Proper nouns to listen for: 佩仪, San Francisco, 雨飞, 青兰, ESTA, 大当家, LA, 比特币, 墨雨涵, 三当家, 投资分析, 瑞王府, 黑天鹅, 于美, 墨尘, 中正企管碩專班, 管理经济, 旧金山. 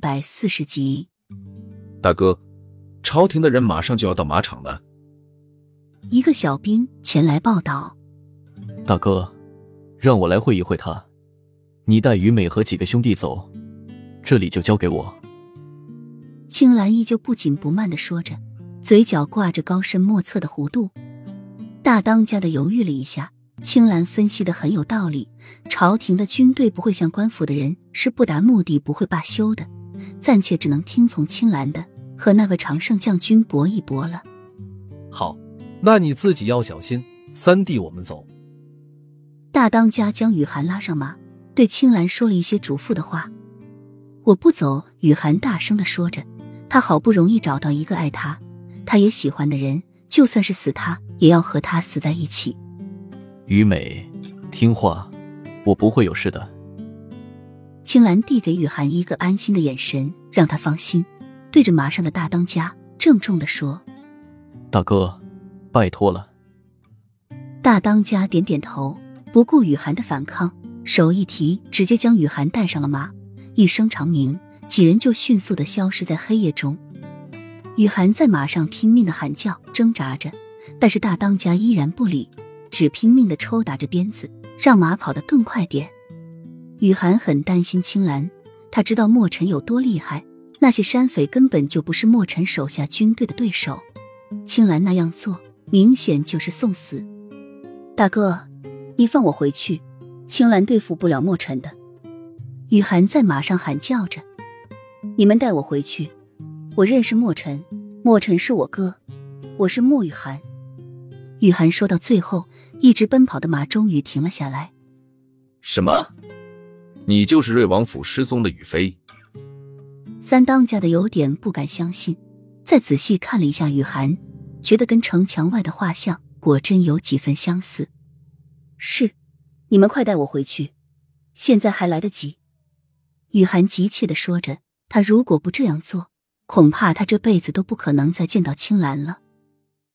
140集。大哥，朝廷的人马上就要到马场了。一个小兵前来报道。大哥，让我来会一会他。你带于美和几个兄弟走，这里就交给我。青兰依旧不紧不慢地说着，嘴角挂着高深莫测的弧度。大当家的犹豫了一下，青兰分析得很有道理，朝廷的军队不会像官府的人，是不达目的不会罢休的，暂且只能听从青兰的，和那位常胜将军搏一搏了。好，那你自己要小心，三弟我们走。大当家将雨涵拉上马，对青兰说了一些嘱咐的话。我不走，雨涵大声地说着，他好不容易找到一个爱他，他也喜欢的人，就算是死他，也要和他死在一起。于美，听话，我不会有事的。青兰递给雨涵一个安心的眼神，让她放心，对着马上的大当家郑重地说：“大哥，拜托了。”大当家点点头，不顾雨涵的反抗，手一提，直接将雨涵带上了马。一声长鸣，几人就迅速地消失在黑夜中。雨涵在马上拼命地喊叫，挣扎着，但是大当家依然不理。只拼命地抽打着鞭子，让马跑得更快点。雨涵很担心青兰，他知道墨尘有多厉害，那些山匪根本就不是墨尘手下军队的对手，青兰那样做明显就是送死。大哥，你放我回去，青兰对付不了墨尘的。雨涵在马上喊叫着，你们带我回去，我认识墨尘，墨尘是我哥，我是墨雨涵。雨涵说到最后，一直奔跑的马终于停了下来。什么？你就是瑞王府失踪的雨飞？三当家的有点不敢相信，再仔细看了一下雨涵，觉得跟城墙外的画像果真有几分相似。是，你们快带我回去，现在还来得及。雨涵急切地说着，他如果不这样做，恐怕他这辈子都不可能再见到青兰了。